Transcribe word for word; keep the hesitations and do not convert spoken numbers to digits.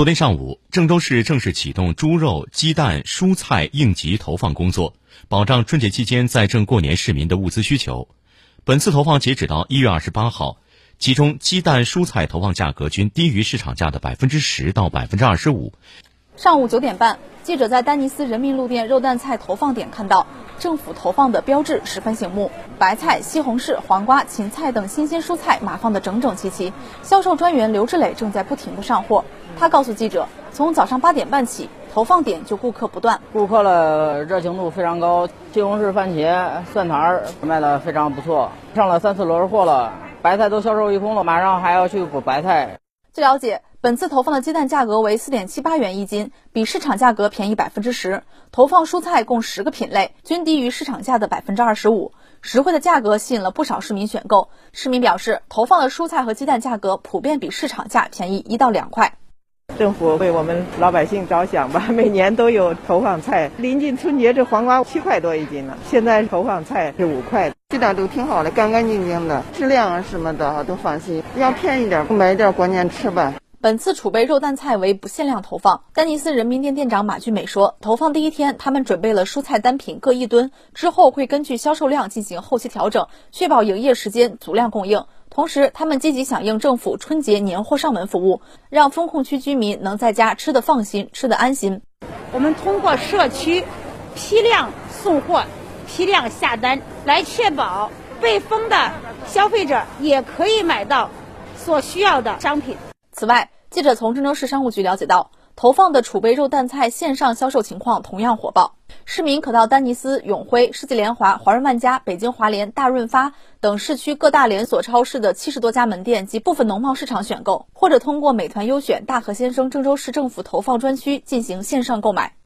昨天上午，郑州市正式启动猪肉、鸡蛋、蔬菜应急投放工作，保障春节期间在郑过年市民的物资需求。本次投放截止到一月二十八号，其中鸡蛋、蔬菜投放价格均低于市场价的 百分之十 到 百分之二十五。上午九点半，记者在丹尼斯人民路店肉蛋菜投放点看到，政府投放的标志十分醒目，白菜、西红柿、黄瓜、芹菜等新鲜蔬菜码放得整整齐齐。销售专员刘志磊正在不停地上货。他告诉记者，从早上八点半起，投放点就顾客不断，顾客的热情度非常高。西红柿、番茄、蒜苔卖得非常不错，上了三四轮货了，白菜都销售一空了，马上还要去补白菜。据了解，本次投放的鸡蛋价格为 四点七八元一斤，比市场价格便宜 百分之十。投放蔬菜共十个品类，均低于市场价的 百分之二十五。实惠的价格吸引了不少市民选购。市民表示，投放的蔬菜和鸡蛋价格普遍比市场价便宜一到两块。政府为我们老百姓着想吧，每年都有投放菜。临近春节，这黄瓜七块多一斤了，现在投放菜是五块。这点都挺好的，干干净净的，质量啊什么的都放心。要便宜点，买点过年吃吧。本次储备肉蛋菜为不限量投放。丹尼斯人民店店长马俊美说，投放第一天，他们准备了蔬菜单品各一吨，之后会根据销售量进行后期调整，确保营业时间足量供应。同时，他们积极响应政府春节年货上门服务，让封控区居民能在家吃得放心、吃得安心。我们通过社区批量送货、批量下单，来确保被封的消费者也可以买到所需要的商品。此外，记者从郑州市商务局了解到，投放的储备肉蛋菜线上销售情况同样火爆，市民可到丹尼斯、永辉、世纪联华、华润万家、北京华联、大润发等市区各大连锁超市的七十多家门店及部分农贸市场选购，或者通过美团优选、大河先生郑州市政府投放专区进行线上购买。